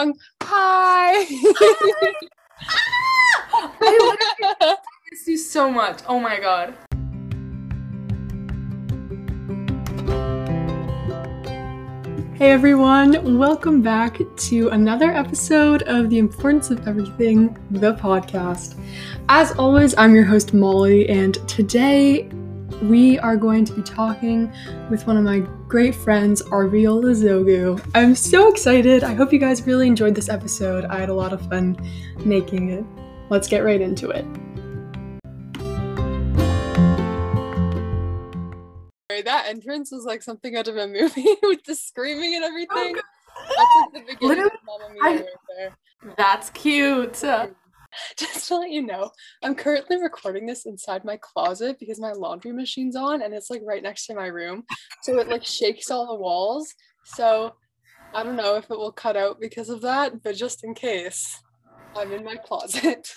song. Hi. I miss you so much. Oh my God. Hey everyone, welcome back to another episode of The Importance of Everything, the podcast. As always, I'm your host Molly, and today we are going to be talking with one of my great friends, Arvjola Zogu. I'm so excited. I hope you guys really enjoyed this episode. I had a lot of fun making it. Let's get right into it. That entrance was like something out of a movie with the screaming and everything. Oh, that's like the beginning of Mama Mia right there. That's cute. Just to let you know, I'm currently recording this inside my closet because my laundry machine's on and it's like right next to my room. So it like shakes all the walls. So I don't know if it will cut out because of that, but just in case, I'm in my closet.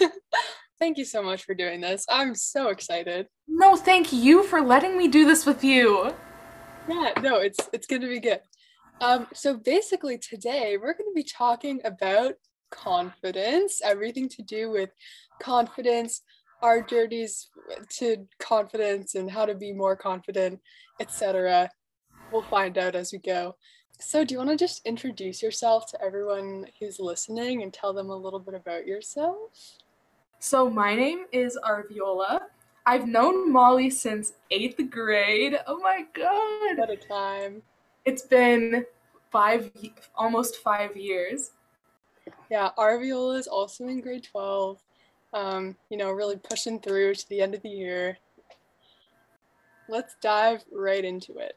Thank you so much for doing this. I'm so excited. No, thank you for letting me do this with you. Yeah, no, it's going to be good. So basically today we're going to be talking about confidence, everything to do with confidence, our journeys to confidence and how to be more confident, etc. We'll find out as we go. So do you want to just introduce yourself to everyone who's listening and tell them a little bit about yourself? So my name is Arvjola. I've known Molly since 8th grade. Oh my God. What a time. It's been almost five years. Yeah, Arvjola is also in grade 12. You know, really pushing through to the end of the year. Let's dive right into it.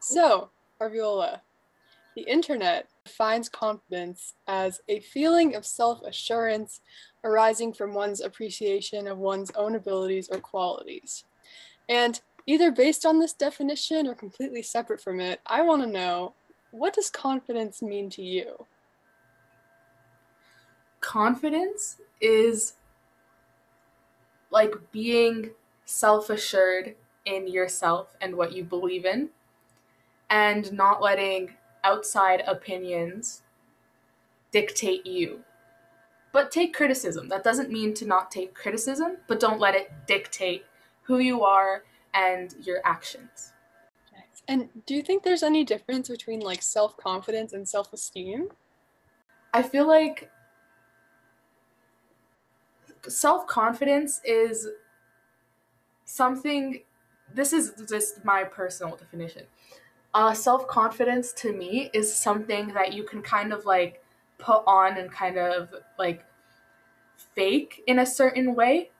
So, Arvjola, the internet defines confidence as a feeling of self-assurance arising from one's appreciation of one's own abilities or qualities. And either based on this definition or completely separate from it, I want to know, what does confidence mean to you? Confidence is like being self-assured in yourself and what you believe in, and not letting outside opinions dictate you. But take criticism. That doesn't mean to not take criticism, but don't let it dictate who you are and your actions. Nice. And do you think there's any difference between like self-confidence and self-esteem? I feel like self-confidence is something, this is just my personal definition. Self-confidence to me is something that you can kind of like put on and kind of like fake in a certain way,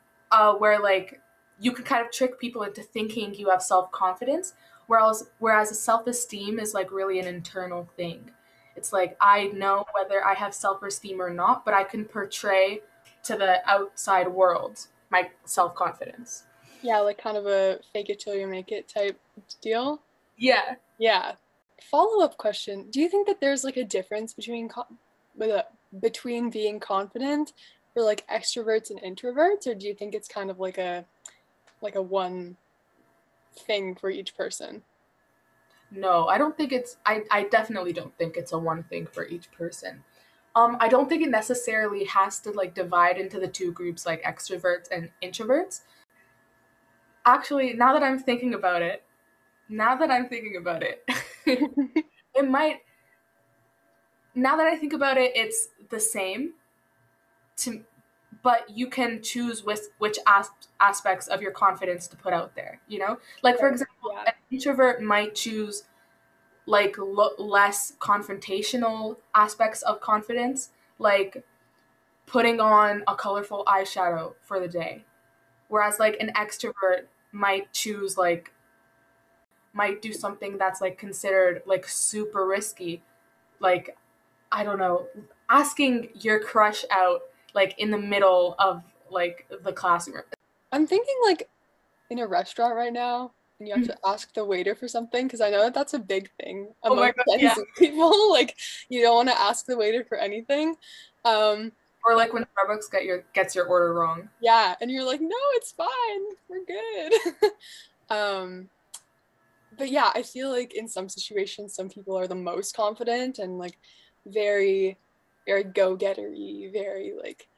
where like you can kind of trick people into thinking you have self-confidence, whereas a self-esteem is like really an internal thing. It's like, I know whether I have self-esteem or not, but I can portray to the outside world my self-confidence. Yeah, like kind of a fake it till you make it type deal. Yeah. Follow-up question. Do you think that there's like a difference between being confident for like extroverts and introverts, or do you think it's kind of like a one thing for each person? No, I don't think it's, I definitely don't think it's a one thing for each person. I don't think it necessarily has to like divide into the two groups, like extroverts and introverts. Actually, now that I'm thinking about it, it might, now that I think about it, it's the same, but you can choose which aspects of your confidence to put out there, you know? Like, for example, an introvert might choose, like, less confrontational aspects of confidence, like putting on a colorful eyeshadow for the day. Whereas, like, an extrovert might choose, like, might do something that's like considered like super risky, like, I don't know, asking your crush out like in the middle of like the classroom. I'm thinking like in a restaurant right now and you have to ask the waiter for something, because I know that that's a big thing among people. Like, you don't want to ask the waiter for anything. Or like when Starbucks gets your order wrong. Yeah, and you're like, no, it's fine, we're good. But yeah, I feel like in some situations, some people are the most confident and like very, very go-getter-y, very like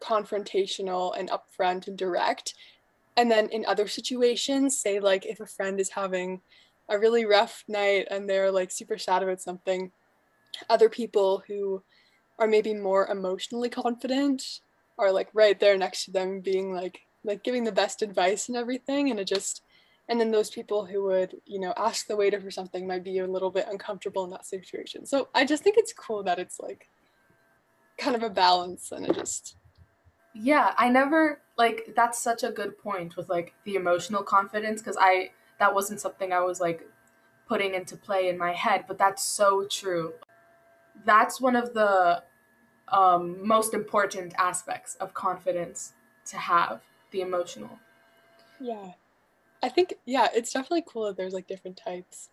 confrontational and upfront and direct. And then in other situations, say like if a friend is having a really rough night and they're like super sad about something, other people who are maybe more emotionally confident are like right there next to them being like giving the best advice and everything. And it just, and then those people who would, you know, ask the waiter for something might be a little bit uncomfortable in that situation. So I just think it's cool that it's like kind of a balance, and it just, yeah, I never, like, that's such a good point with, like, the emotional confidence, because that wasn't something I was, like, putting into play in my head, but that's so true. That's one of the most important aspects of confidence, to have the emotional. Yeah. I think, yeah, it's definitely cool that there's, like, different types.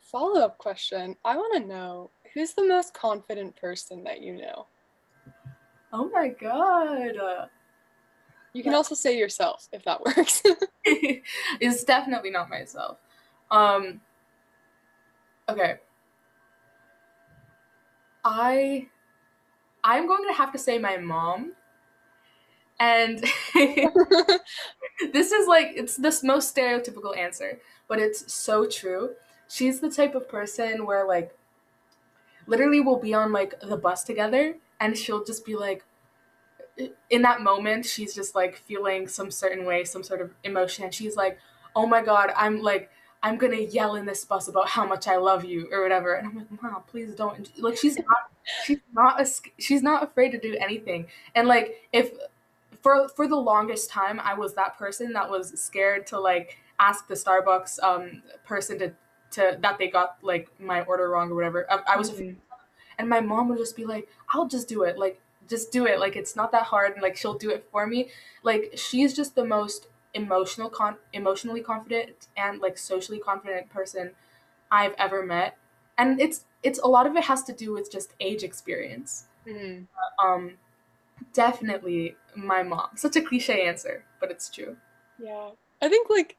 Follow-up question. I want to know, who's the most confident person that you know? Oh my god. You can also say yourself if that works. It's definitely not myself. Okay. I'm going to have to say my mom. And this is like, it's this most stereotypical answer, but it's so true. She's the type of person where like literally we'll be on like the bus together, and she'll just be like, in that moment, she's just like feeling some certain way, some sort of emotion. And she's like, oh my God, I'm going to yell in this bus about how much I love you or whatever. And I'm like, Mom, please don't. And like, she's not afraid to do anything. And like, if for the longest time, I was that person that was scared to like ask the Starbucks person to that they got like my order wrong or whatever. I was afraid. And my mom would just be like, I'll just do it. Like, just do it. Like, it's not that hard. And, like, she'll do it for me. Like, she's just the most emotionally confident and, like, socially confident person I've ever met. And it's a lot of it has to do with just age experience. Mm-hmm. Definitely my mom. Such a cliche answer, but it's true. Yeah. I think, like,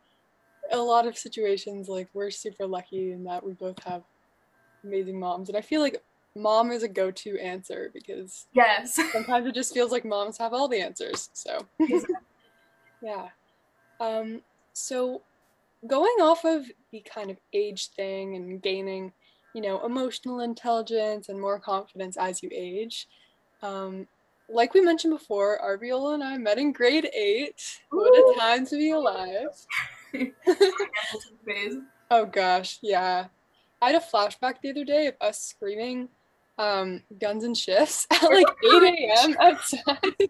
a lot of situations, like, we're super lucky in that we both have amazing moms. And I feel like mom is a go-to answer because yes, sometimes it just feels like moms have all the answers. So yeah. So going off of the kind of age thing and gaining, you know, emotional intelligence and more confidence as you age, like we mentioned before, Arvjola and I met in grade 8. Ooh. What a time to be alive. Oh gosh, yeah. I had a flashback the other day of us screaming Guns and Ships at like 8 a.m. outside.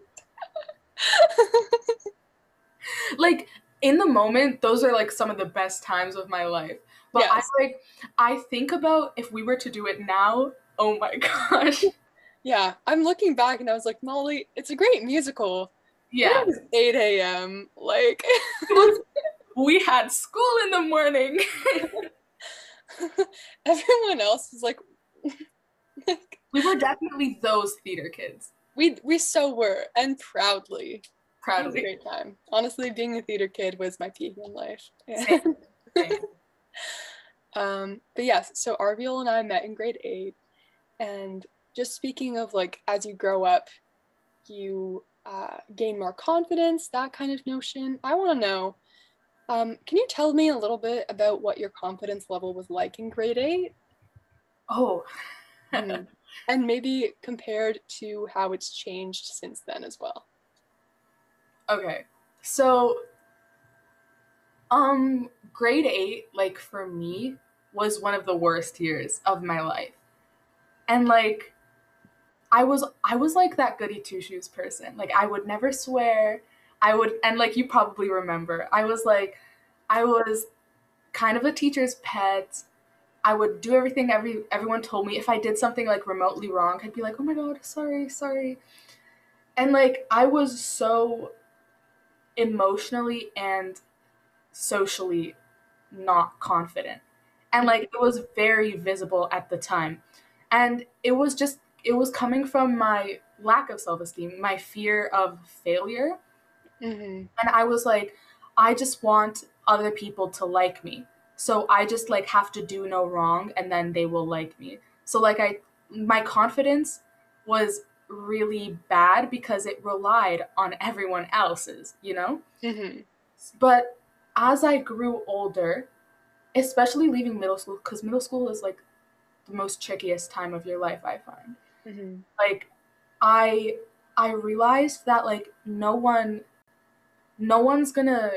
Like, in the moment, those are like some of the best times of my life. But yes. I think about if we were to do it now, oh my gosh. Yeah, I'm looking back and I was like, Molly, it's a great musical. Yeah. It was 8 a.m. Like, we had school in the morning. Everyone else is like, we were definitely those theater kids. We so were, and proudly. Great time. Honestly, being a theater kid was my peak in life. Same. But yes, so Arvjola and I met in grade 8, and just speaking of like as you grow up, you gain more confidence, that kind of notion. I want to know. Can you tell me a little bit about what your confidence level was like in grade 8? Oh. And maybe compared to how it's changed since then as well. Okay. So, grade 8, like, for me, was one of the worst years of my life. And, like, I was like that goody two-shoes person. Like, I would never swear. And like you probably remember, I was kind of a teacher's pet. I would do everything everyone told me. If I did something like remotely wrong, I'd be like, oh my God, sorry. And like, I was so emotionally and socially not confident. And like, it was very visible at the time. And it was coming from my lack of self-esteem, my fear of failure. Mm-hmm. And I was like, I just want other people to like me. So I just like have to do no wrong and then they will like me. So like my confidence was really bad because it relied on everyone else's, you know? Mm-hmm. But as I grew older, especially leaving middle school, because middle school is like the most trickiest time of your life, I find. Mm-hmm. Like I realized that like no one's gonna,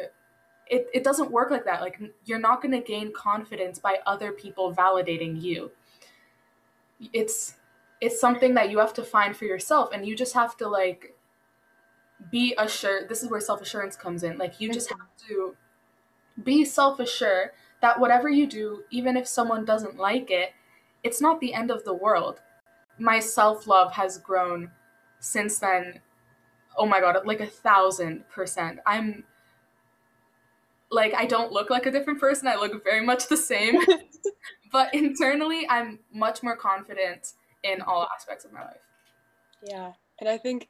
it doesn't work like that. Like you're not gonna gain confidence by other people validating you. It's something that you have to find for yourself, and you just have to like be assured. This is where self-assurance comes in. Like you just have to be self-assured that whatever you do, even if someone doesn't like it, it's not the end of the world. My self-love has grown since then. Oh my God, like 1,000%. I'm like, I don't look like a different person. I look very much the same, but internally I'm much more confident in all aspects of my life. Yeah. And I think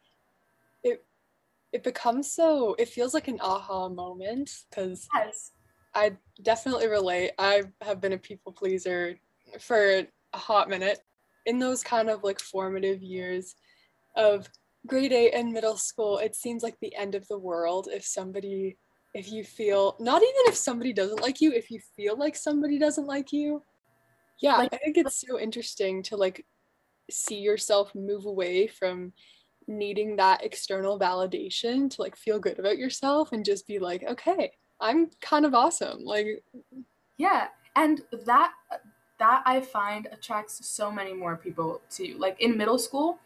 it becomes so, it feels like an aha moment, because yes. I definitely relate. I have been a people pleaser for a hot minute. In those kind of like formative years of grade 8 and middle school, it seems like the end of the world if you feel, not even if somebody doesn't like you, if you feel like somebody doesn't like you. Yeah, like, I think it's so interesting to like see yourself move away from needing that external validation to like feel good about yourself and just be like, okay, I'm kind of awesome. Like, yeah, and that I find attracts so many more people to you. Like in middle school,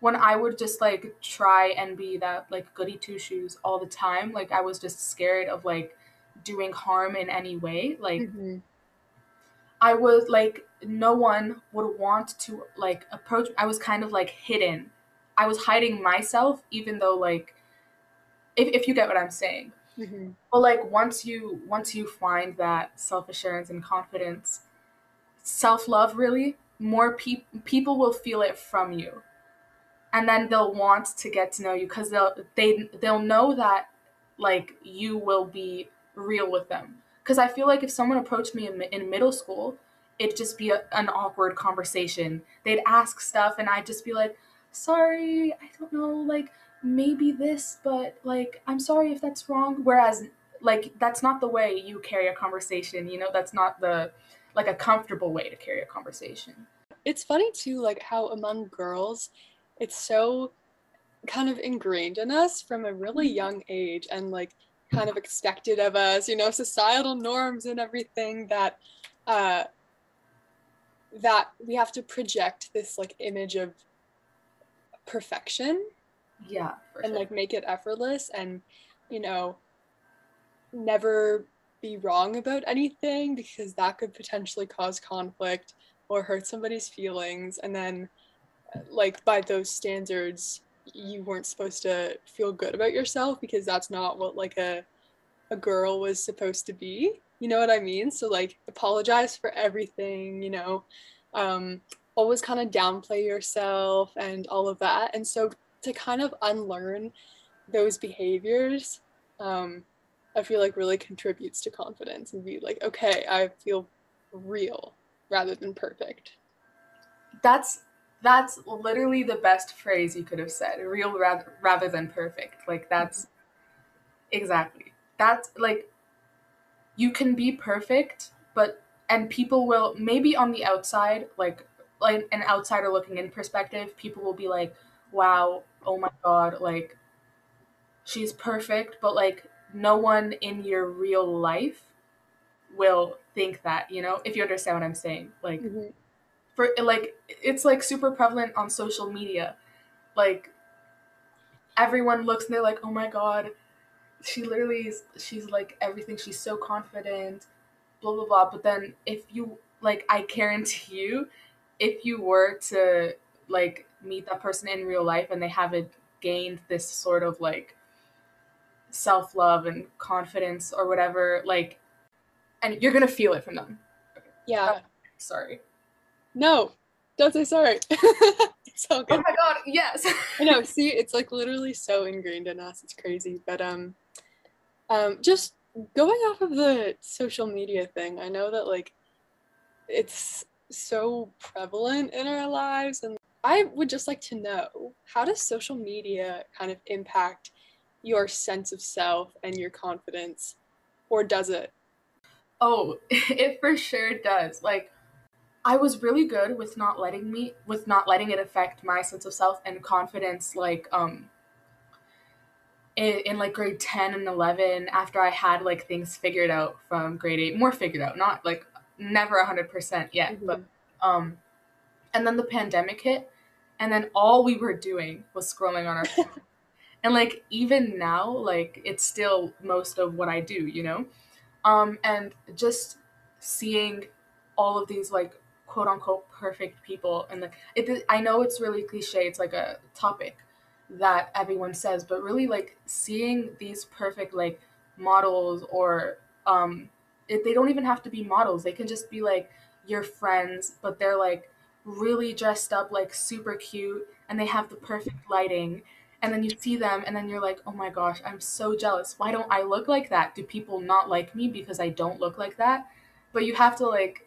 when I would just like try and be that like goody two shoes all the time, like I was just scared of like doing harm in any way. Like mm-hmm. I was like, no one would want to like approach. I was kind of like hidden. I was hiding myself, even though like, if you get what I'm saying. Mm-hmm. But like once you find that self-assurance and confidence, self-love really, more people will feel it from you, and then they'll want to get to know you, because they'll know that like you will be real with them. Because I feel like if someone approached me in middle school, it'd just be an awkward conversation. They'd ask stuff and I'd just be like, sorry, I don't know, like maybe this, but like I'm sorry if that's wrong. Whereas like that's not the way you carry a conversation, you know? That's not the like a comfortable way to carry a conversation. It's funny too, like how among girls, it's so kind of ingrained in us from a really young age, and like kind of expected of us, you know, societal norms and everything, that that we have to project this like image of perfection. Yeah. And sure. Like make it effortless and, you know, never be wrong about anything, because that could potentially cause conflict or hurt somebody's feelings. And then like by those standards, you weren't supposed to feel good about yourself, because that's not what like a girl was supposed to be, you know what I mean? So like apologize for everything, you know, always kind of downplay yourself and all of that. And so to kind of unlearn those behaviors, I feel like really contributes to confidence, and be like, okay, I feel real rather than perfect. That's literally the best phrase you could have said, real rather than perfect. Like that's exactly, that's like, you can be perfect, but, and people will, maybe on the outside, like an outsider looking in perspective, people will be like, wow, oh my God, like she's perfect, but like, no one in your real life will think that, you know, if you understand what I'm saying. Like, mm-hmm. for like, it's like super prevalent on social media. Like, everyone looks and they're like, oh my God, she literally is, she's like everything, she's so confident, blah, blah, blah. But then if you, like, I guarantee you, if you were to, like, meet that person in real life and they haven't gained this sort of, like, self-love and confidence or whatever, like, and you're gonna feel it from them. Okay. Yeah. Oh, sorry. No, don't say sorry. It's all good. Oh my God, yes. I know, see, it's like literally so ingrained in us, it's crazy. But just Going off of the social media thing, I know that like it's so prevalent in our lives, and I would just like to know, how does social media kind of impact your sense of self and your confidence, or does it? Oh, it for sure does. Like, I was really good with not letting it affect my sense of self and confidence, like, in like grade 10 and 11, after I had like things figured out from grade 8, more figured out, not like never 100% yet, mm-hmm. but, and then the pandemic hit, and then all we were doing was scrolling on our phone. And like, even now, like, it's still most of what I do, you know? And just seeing all of these like quote unquote perfect people, and like, I know it's really cliche, it's like a topic that everyone says, but really like seeing these perfect like models, or they don't even have to be models, they can just be like your friends, but they're like really dressed up like super cute, and they have the perfect lighting, and then you see them and then you're like, oh my gosh, I'm so jealous, why don't I look like that? Do people not like me because I don't look like that? But you have to like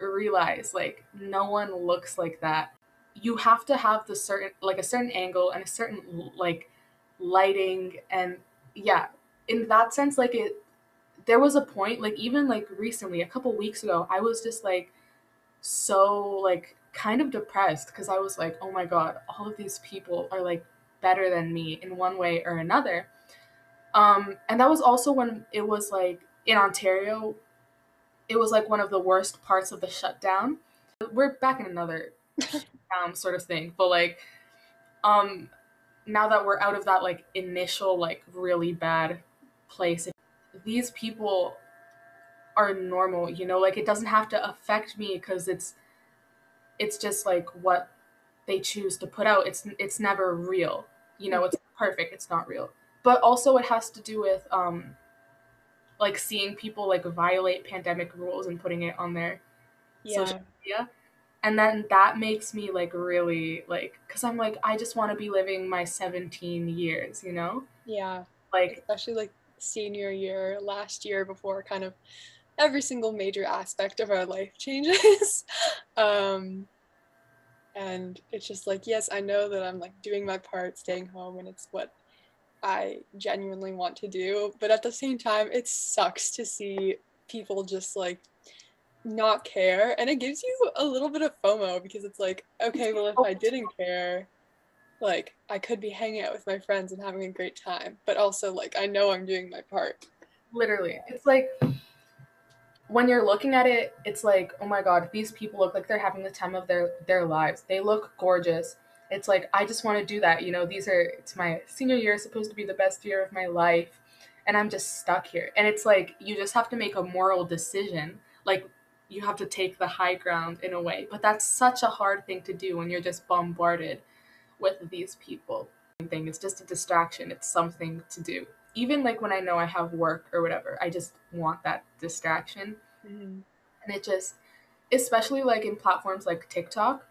realize like no one looks like that. You have to have the certain, like a certain angle and a certain like lighting, and yeah, in that sense, like there was a point, like even like recently, a couple weeks ago, I was just like so like kind of depressed because I was like, oh my god, all of these people are like better than me in one way or another. And that was also when it was like in Ontario, it was like one of the worst parts of the shutdown. We're back in another sort of thing, but like now that we're out of that like initial like really bad place, these people are normal, you know, like it doesn't have to affect me because it's just like what they choose to put out. It's never real, you know, it's perfect, it's not real. But also it has to do with like seeing people like violate pandemic rules and putting it on their social media. And then that makes me like really like, because I'm like, I just want to be living my 17 years, you know? Yeah. Like, especially like senior year, last year before kind of every single major aspect of our life changes. And it's just like, yes, I know that I'm like doing my part, staying home, and it's what I genuinely want to do. But at the same time, it sucks to see people just like not care, and it gives you a little bit of FOMO, because it's like, okay, well, if I didn't care, like I could be hanging out with my friends and having a great time, but also like I know I'm doing my part. Literally, it's like when you're looking at it, it's like, oh my god, these people look like they're having the time of their lives, they look gorgeous, it's like I just want to do that, you know, it's my senior year, it's supposed to be the best year of my life, and I'm just stuck here. And it's like you just have to make a moral decision, like you have to take the high ground in a way, but that's such a hard thing to do when you're just bombarded with these people. It's just a distraction, it's something to do. Even like when I know I have work or whatever, I just want that distraction. Mm-hmm. And it just, especially like in platforms like TikTok,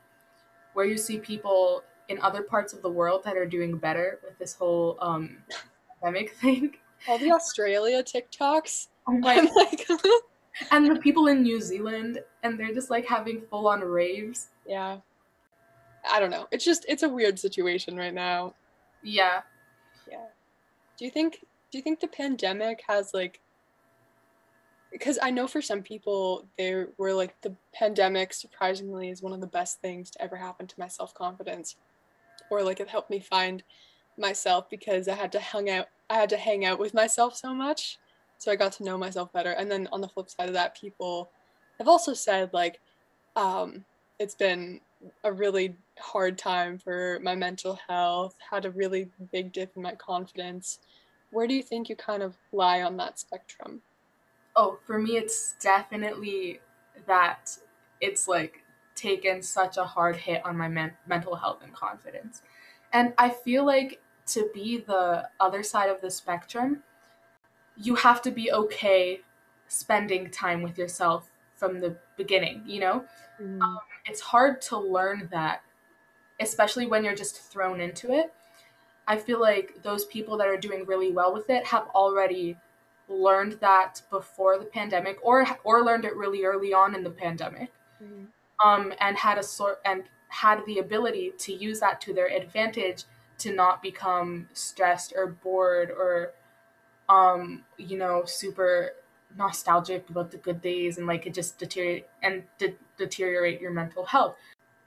where you see people in other parts of the world that are doing better with this whole pandemic thing. All the Australia TikToks. Oh my god. And the people in New Zealand, and they're just like having full-on raves. Yeah. I don't know. It's a weird situation right now. Yeah. Yeah. Do you think the pandemic has like, because I know for some people they were like, the pandemic surprisingly is one of the best things to ever happen to my self-confidence, or like it helped me find myself because I had to hang out with myself so much. So I got to know myself better. And then on the flip side of that, people have also said like, it's been a really hard time for my mental health, had a really big dip in my confidence. Where do you think you kind of lie on that spectrum? Oh, for me, it's definitely that it's like taken such a hard hit on my mental health and confidence. And I feel like to be the other side of the spectrum, you have to be okay spending time with yourself from the beginning, you know? Mm. It's hard to learn that, especially when you're just thrown into it. I feel like those people that are doing really well with it have already learned that before the pandemic, or learned it really early on in the pandemic, mm-hmm. and had the ability to use that to their advantage to not become stressed or bored or, super nostalgic about the good days and like it just deteriorate your mental health.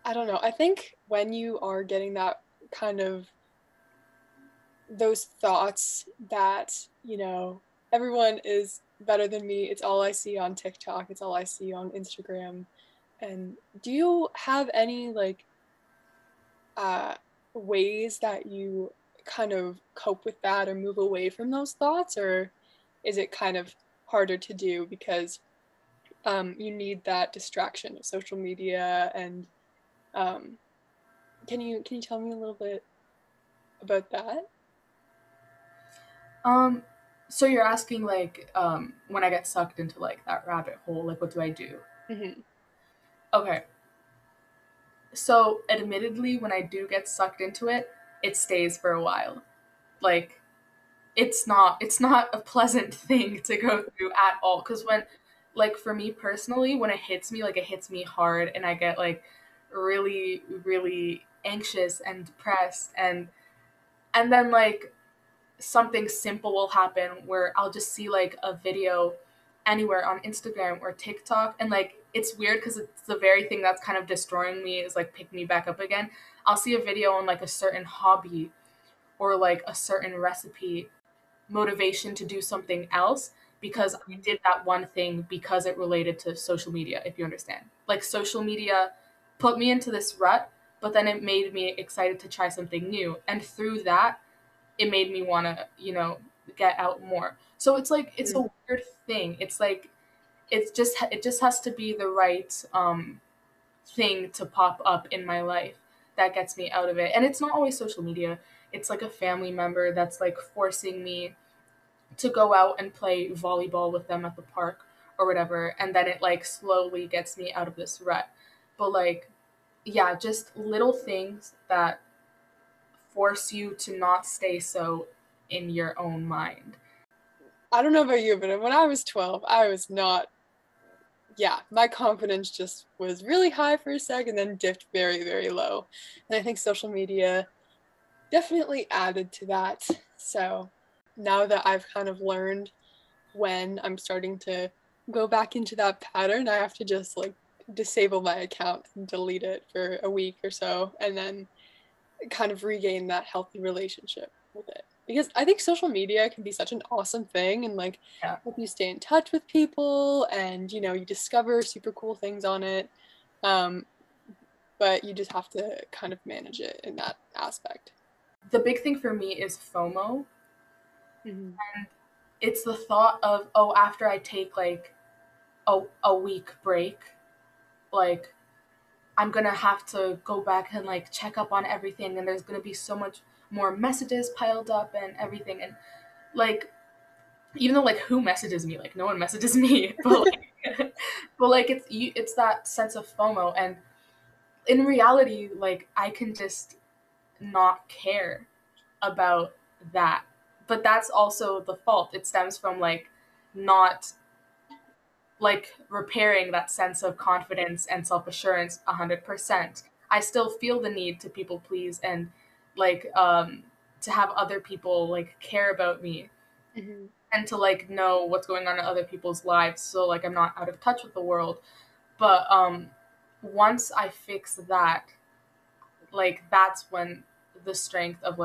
I don't know. I think when you are getting that kind of those thoughts that, everyone is better than me, it's all I see on TikTok, it's all I see on Instagram. And do you have any ways that you kind of cope with that or move away from those thoughts, or is it kind of harder to do because you need that distraction of social media? And can you tell me a little bit about that? So you're asking when I get sucked into that rabbit hole, what do I do? Mm-hmm. Okay. So admittedly, when I do get sucked into it, it stays for a while. It's not a pleasant thing to go through at all. 'Cause when, for me personally, when it hits me, it hits me hard and I get really, really anxious and depressed. And then something simple will happen where I'll just see a video anywhere on Instagram or TikTok, and it's weird because it's the very thing that's kind of destroying me is pick me back up again. I'll see a video on a certain hobby or a certain recipe, motivation to do something else because I did that one thing because it related to social media, if you understand. Social media put me into this rut, but then it made me excited to try something new. And through that, it made me want to, get out more. So it's it's a weird thing. It's it just has to be the right thing to pop up in my life that gets me out of it. And it's not always social media. It's a family member that's forcing me to go out and play volleyball with them at the park or whatever. And then it slowly gets me out of this rut. But yeah, just little things that force you to not stay so in your own mind. I don't know about you, but when I was 12, I was not, my confidence just was really high for a sec and then dipped very, very low. And I think social media definitely added to that. So now that I've kind of learned when I'm starting to go back into that pattern, I have to just disable my account and delete it for a week or so and then kind of regain that healthy relationship with it. Because I think social media can be such an awesome thing and help you stay in touch with people and, you discover super cool things on it. But you just have to kind of manage it in that aspect. The big thing for me is FOMO. Mm-hmm. And it's the thought of, after I take a week break, I'm going to have to go back and check up on everything. And there's going to be so much more messages piled up and everything, and even though who messages me, no one messages me, but it's that sense of FOMO. And in reality, I can just not care about that, but that's also the fault. It stems from not repairing that sense of confidence and self-assurance 100%. I still feel the need to people please and to have other people care about me, mm-hmm. and to know what's going on in other people's lives, so I'm not out of touch with the world. But once I fix that, that's when the strength of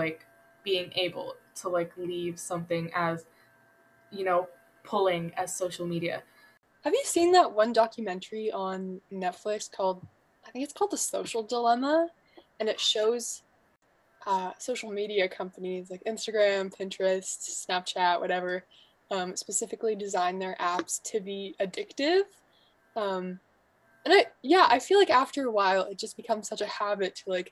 being able to leave something as pulling as social media. Have you seen that one documentary on Netflix called, I think it's called The Social Dilemma, and it shows social media companies like Instagram, Pinterest, Snapchat, whatever, specifically design their apps to be addictive. And I feel after a while, it just becomes such a habit to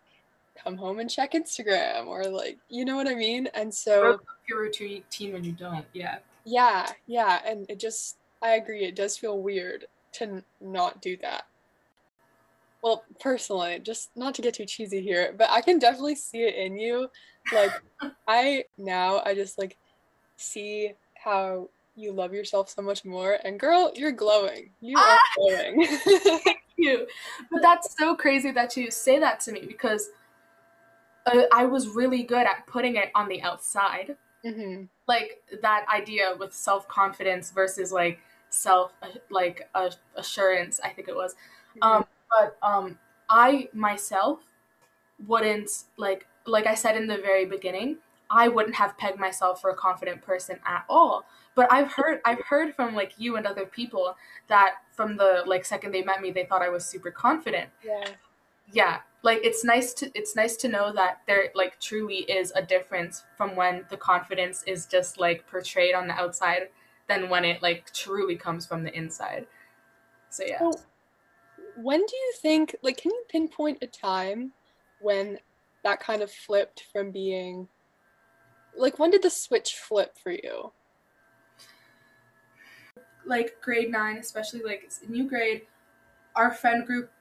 come home and check Instagram or you know what I mean? And so your routine when you don't, yeah. Yeah, yeah. And it just, I agree, it does feel weird to not do that. Well, personally, just not to get too cheesy here, but I can definitely see it in you. I just see how you love yourself so much more. And girl, you're glowing. You are glowing. Thank you. But that's so crazy that you say that to me, because I was really good at putting it on the outside. Mm-hmm. Like that idea with self-confidence versus like assurance, I think it was. Mm-hmm. But I myself wouldn't, like I said in the very beginning, I wouldn't have pegged myself for a confident person at all. But I've heard from like you and other people that from the like second they met me, they thought I was super confident. Yeah. Like it's nice to know that there like truly is a difference from when the confidence is just like portrayed on the outside than when it like truly comes from the inside. So yeah. So when do you think, like, can you pinpoint a time when that kind of flipped from being, like, when did the switch flip for you? Like grade 9, especially like it's a new grade, our friend group,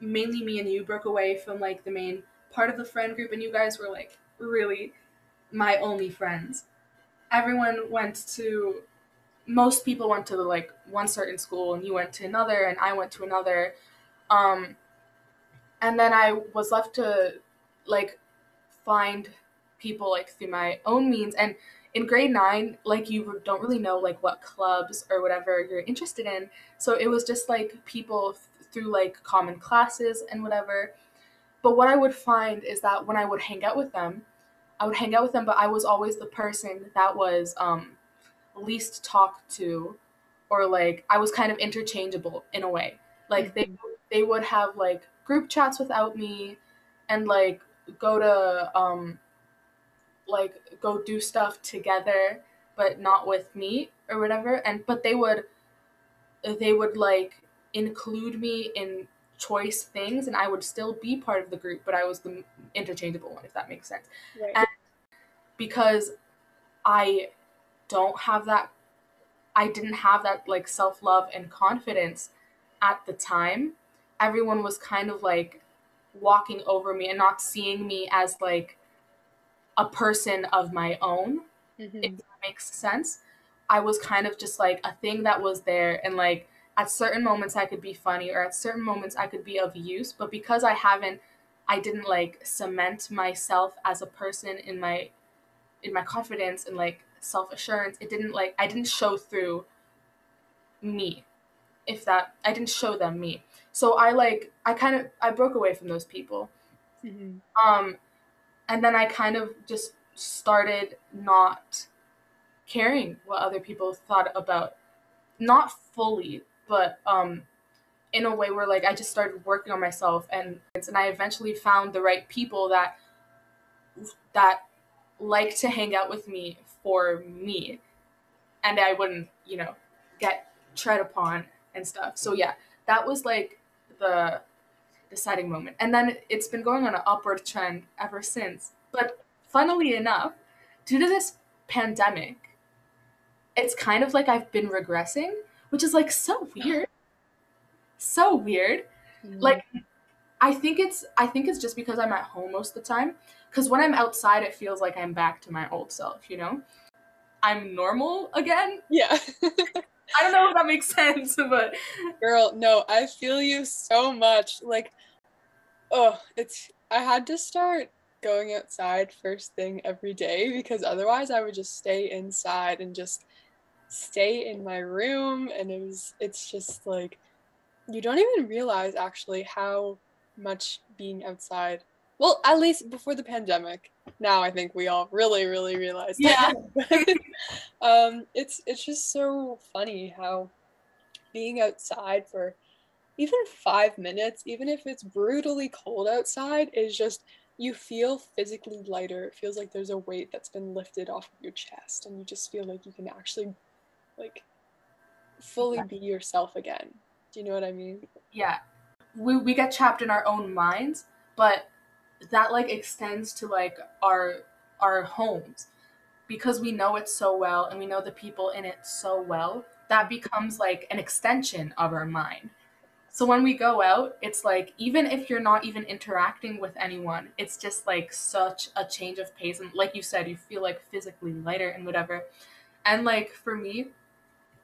mainly me and you, broke away from like the main part of the friend group, and you guys were like really my only friends. Everyone most people went to like one certain school, and you went to another, and I went to another. And then I was left to like find people like through my own means. And in grade 9, like you don't really know like what clubs or whatever you're interested in, so it was just like people through like common classes and whatever. But what I would find is that when I would hang out with them, but I was always the person that was least talked to, or like I was kind of interchangeable in a way. Like they would have like group chats without me, and like go to go do stuff together but not with me or whatever. And but they would like include me in choice things, and I would still be part of the group, but I was the interchangeable one, if that makes sense. Right. And because I didn't have that like self-love and confidence at the time, everyone was kind of like walking over me and not seeing me as like a person of my own. Mm-hmm. If that makes sense. I was kind of just like a thing that was there, and like at certain moments I could be funny, or at certain moments I could be of use, but because I didn't like cement myself as a person in my confidence and like self-assurance, I didn't show through me, if that, I didn't show them me. So I broke away from those people. Mm-hmm. And then I kind of just started not caring what other people thought about, not fully, but in a way where like I just started working on myself, and I eventually found the right people that like to hang out with me for me, and I wouldn't, you know, get tread upon and stuff. So yeah, that was like the deciding moment, and then it's been going on an upward trend ever since. But funnily enough, due to this pandemic, it's kind of like I've been regressing, which is like so weird. Mm-hmm. Like I think it's just because I'm at home most of the time, because when I'm outside it feels like I'm back to my old self, you know, I'm normal again. Yeah. I don't know if that makes sense, but girl, no, I feel you so much. Like, oh, I had to start going outside first thing every day, because otherwise I would just stay inside and just stay in my room, and it's just like you don't even realize actually how much being outside, well, at least before the pandemic. Now I think we all really, really realize that. Yeah. It's just so funny how being outside for even 5 minutes, even if it's brutally cold outside, is just, you feel physically lighter. It feels like there's a weight that's been lifted off of your chest, and you just feel like you can actually like fully be yourself again. Do you know what I mean? Yeah. We get trapped in our own minds, but that like extends to like our homes, because we know it so well and we know the people in it so well, that becomes like an extension of our mind. So when we go out, it's like even if you're not even interacting with anyone, it's just like such a change of pace, and like you said, you feel like physically lighter and whatever. And like for me,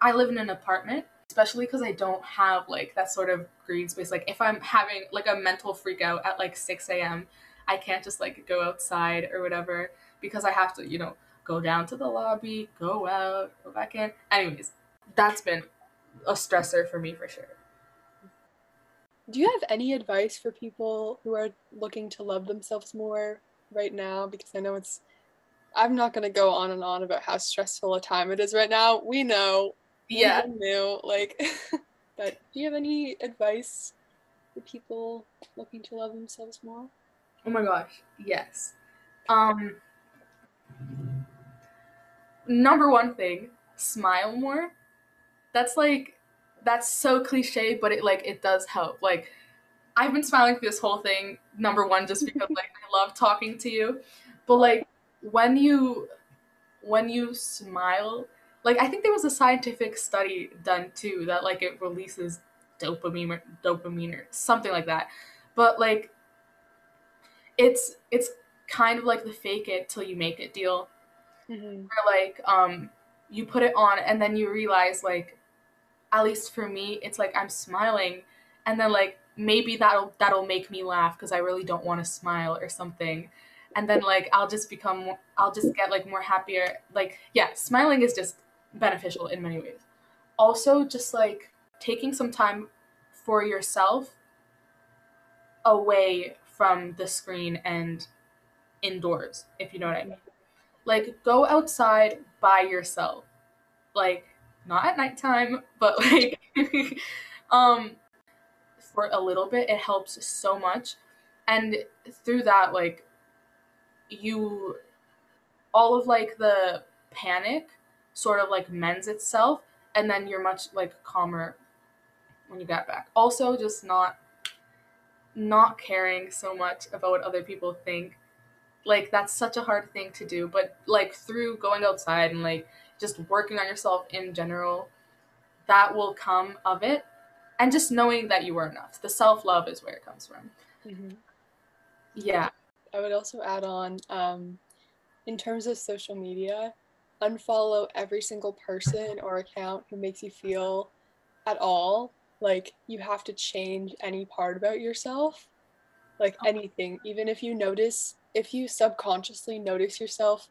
I live in an apartment, especially because I don't have like that sort of green space. Like if I'm having like a mental freak out at like 6 a.m., I can't just like go outside or whatever because I have to, you know, go down to the lobby, go out, go back in. Anyways, that's been a stressor for me for sure. Do you have any advice for people who are looking to love themselves more right now? Because I know I'm not going to go on and on about how stressful a time it is right now. We know. Yeah. We knew, like, but do you have any advice for people looking to love themselves more? Oh my gosh, yes. Number one thing, smile more. That's so cliche, but it does help. Like, I've been smiling through this whole thing, number one, just because like I love talking to you. But like when you smile, like I think there was a scientific study done too that like it releases dopamine or something like that. But like it's kind of like the fake it till you make it deal. Mm-hmm. Where like you put it on and then you realize, like, at least for me, it's like I'm smiling and then like maybe that'll make me laugh because I really don't want to smile or something. And then like I'll just get like more happier. Like, yeah, smiling is just beneficial in many ways. Also just like taking some time for yourself away from the screen and indoors, if you know what I mean. Like go outside by yourself. Like not at nighttime, but like for a little bit, it helps so much. And through that, like all of like the panic sort of like mends itself, and then you're much like calmer when you get back. Also just not caring so much about what other people think. Like that's such a hard thing to do, but like through going outside and like just working on yourself in general, that will come of it. And just knowing that you are enough. The self-love is where it comes from. Mm-hmm. Yeah. I would also add on, in terms of social media, unfollow every single person or account who makes you feel at all like you have to change any part about yourself, like anything. Even if you subconsciously notice yourself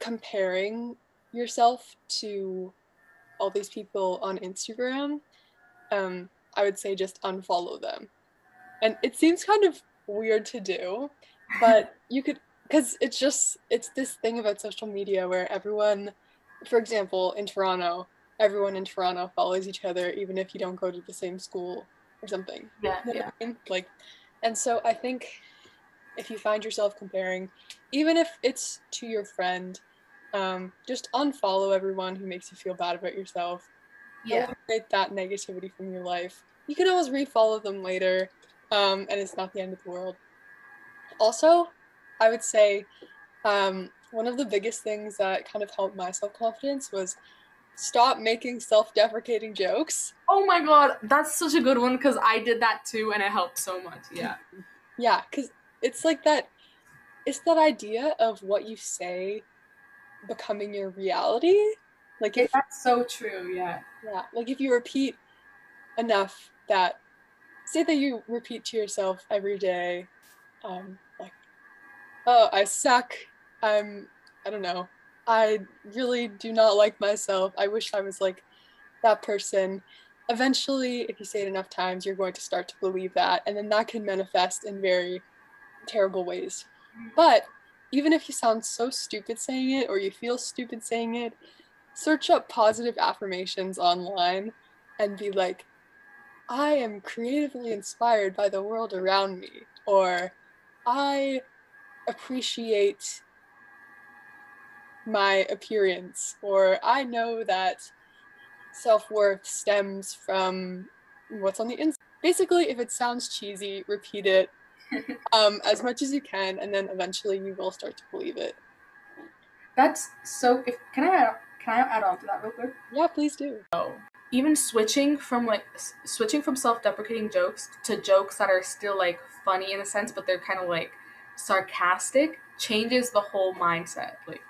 comparing yourself to all these people on Instagram, I would say just unfollow them. And it seems kind of weird to do, but you could, because it's this thing about social media where everyone, for example, in Toronto, everyone in Toronto follows each other, even if you don't go to the same school or something. Yeah, you know what I mean? Like, and so I think if you find yourself comparing, even if it's to your friend, just unfollow everyone who makes you feel bad about yourself. Yeah. Eliminate that negativity from your life. You can always refollow them later, and it's not the end of the world. Also, I would say one of the biggest things that kind of helped my self-confidence was stop making self-deprecating jokes. Oh my god, that's such a good one, because I did that too, and it helped so much. Yeah. Yeah, because it's like that, it's that idea of what you say becoming your reality. Like that's so true. Yeah Like if you repeat enough that, say that you repeat to yourself every day, like, oh, I suck, I don't know, I really do not like myself, I wish I was like that person. Eventually, if you say it enough times, you're going to start to believe that, and then that can manifest in very terrible ways. But even if you sound so stupid saying it, or you feel stupid saying it, search up positive affirmations online and be like, I am creatively inspired by the world around me, or I appreciate my appearance, or I know that self-worth stems from what's on the inside. Basically, if it sounds cheesy, repeat it as much as you can, and then eventually you will start to believe it. That's so. Can I add on to that real quick? Yeah, please do. Oh, even switching from self-deprecating jokes to jokes that are still like funny in a sense, but they're kind of like sarcastic, changes the whole mindset. Like,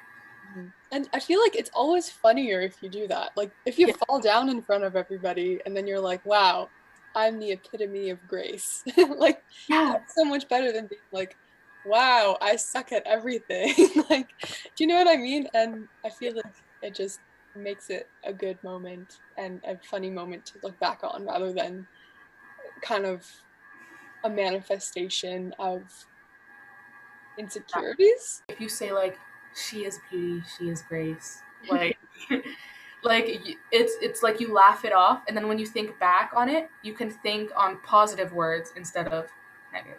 mm-hmm. And I feel like it's always funnier if you do that. Like, if you fall down in front of everybody and then you're like, wow, I'm the epitome of grace. Like, that's so much better than being like, wow, I suck at everything. Like, do you know what I mean? And I feel like it just makes it a good moment and a funny moment to look back on, rather than kind of a manifestation of insecurities. If you say like, she is beauty, she is grace, like it's like you laugh it off, and then when you think back on it, you can think on positive words instead of negative.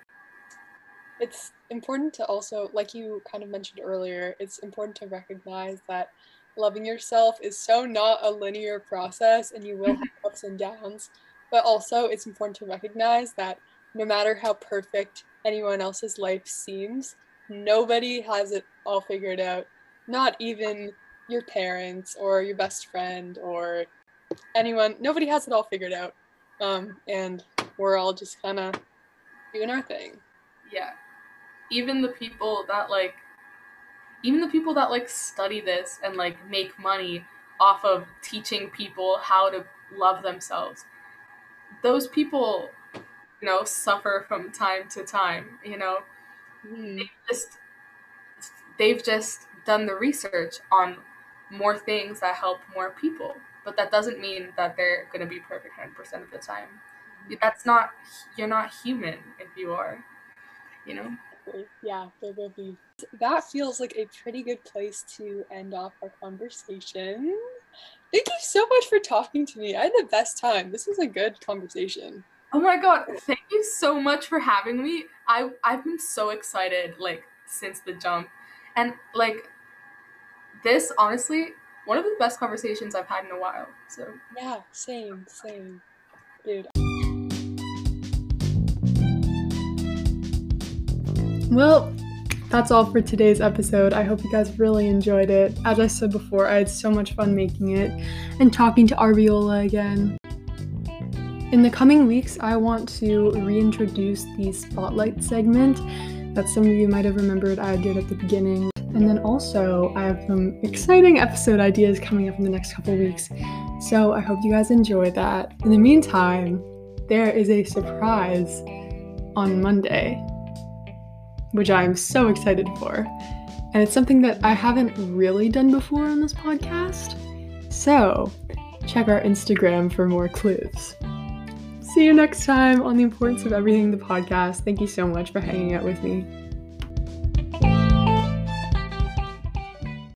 It's important to also, like you kind of mentioned earlier, it's important to recognize that loving yourself is so not a linear process, and you will have ups and downs, but also it's important to recognize that no matter how perfect anyone else's life seems, nobody has it all figured out, not even your parents or your best friend or anyone. Nobody has it all figured out, and we're all just kind of doing our thing. Yeah, even the people that study this and like make money off of teaching people how to love themselves, those people, you know, suffer from time to time, you know. They've just done the research on more things that help more people, but that doesn't mean that they're going to be perfect 100% of the time. That's not, you're not human if you are, you know. Yeah, there will be. That feels like a pretty good place to end off our conversation. Thank you so much for talking to me. I had the best time. This was a good conversation. Oh my god, thank you so much for having me. I've been so excited, like, since the jump. And, like, this, honestly, one of the best conversations I've had in a while, so. Yeah, same. Dude. Well, that's all for today's episode. I hope you guys really enjoyed it. As I said before, I had so much fun making it and talking to Arvjola again. In the coming weeks, I want to reintroduce the Spotlight segment that some of you might have remembered I did at the beginning. And then also, I have some exciting episode ideas coming up in the next couple weeks, so I hope you guys enjoy that. In the meantime, there is a surprise on Monday, which I am so excited for. And it's something that I haven't really done before on this podcast, so check our Instagram for more clues. See you next time on The Importance of Everything, the podcast. Thank you so much for hanging out with me.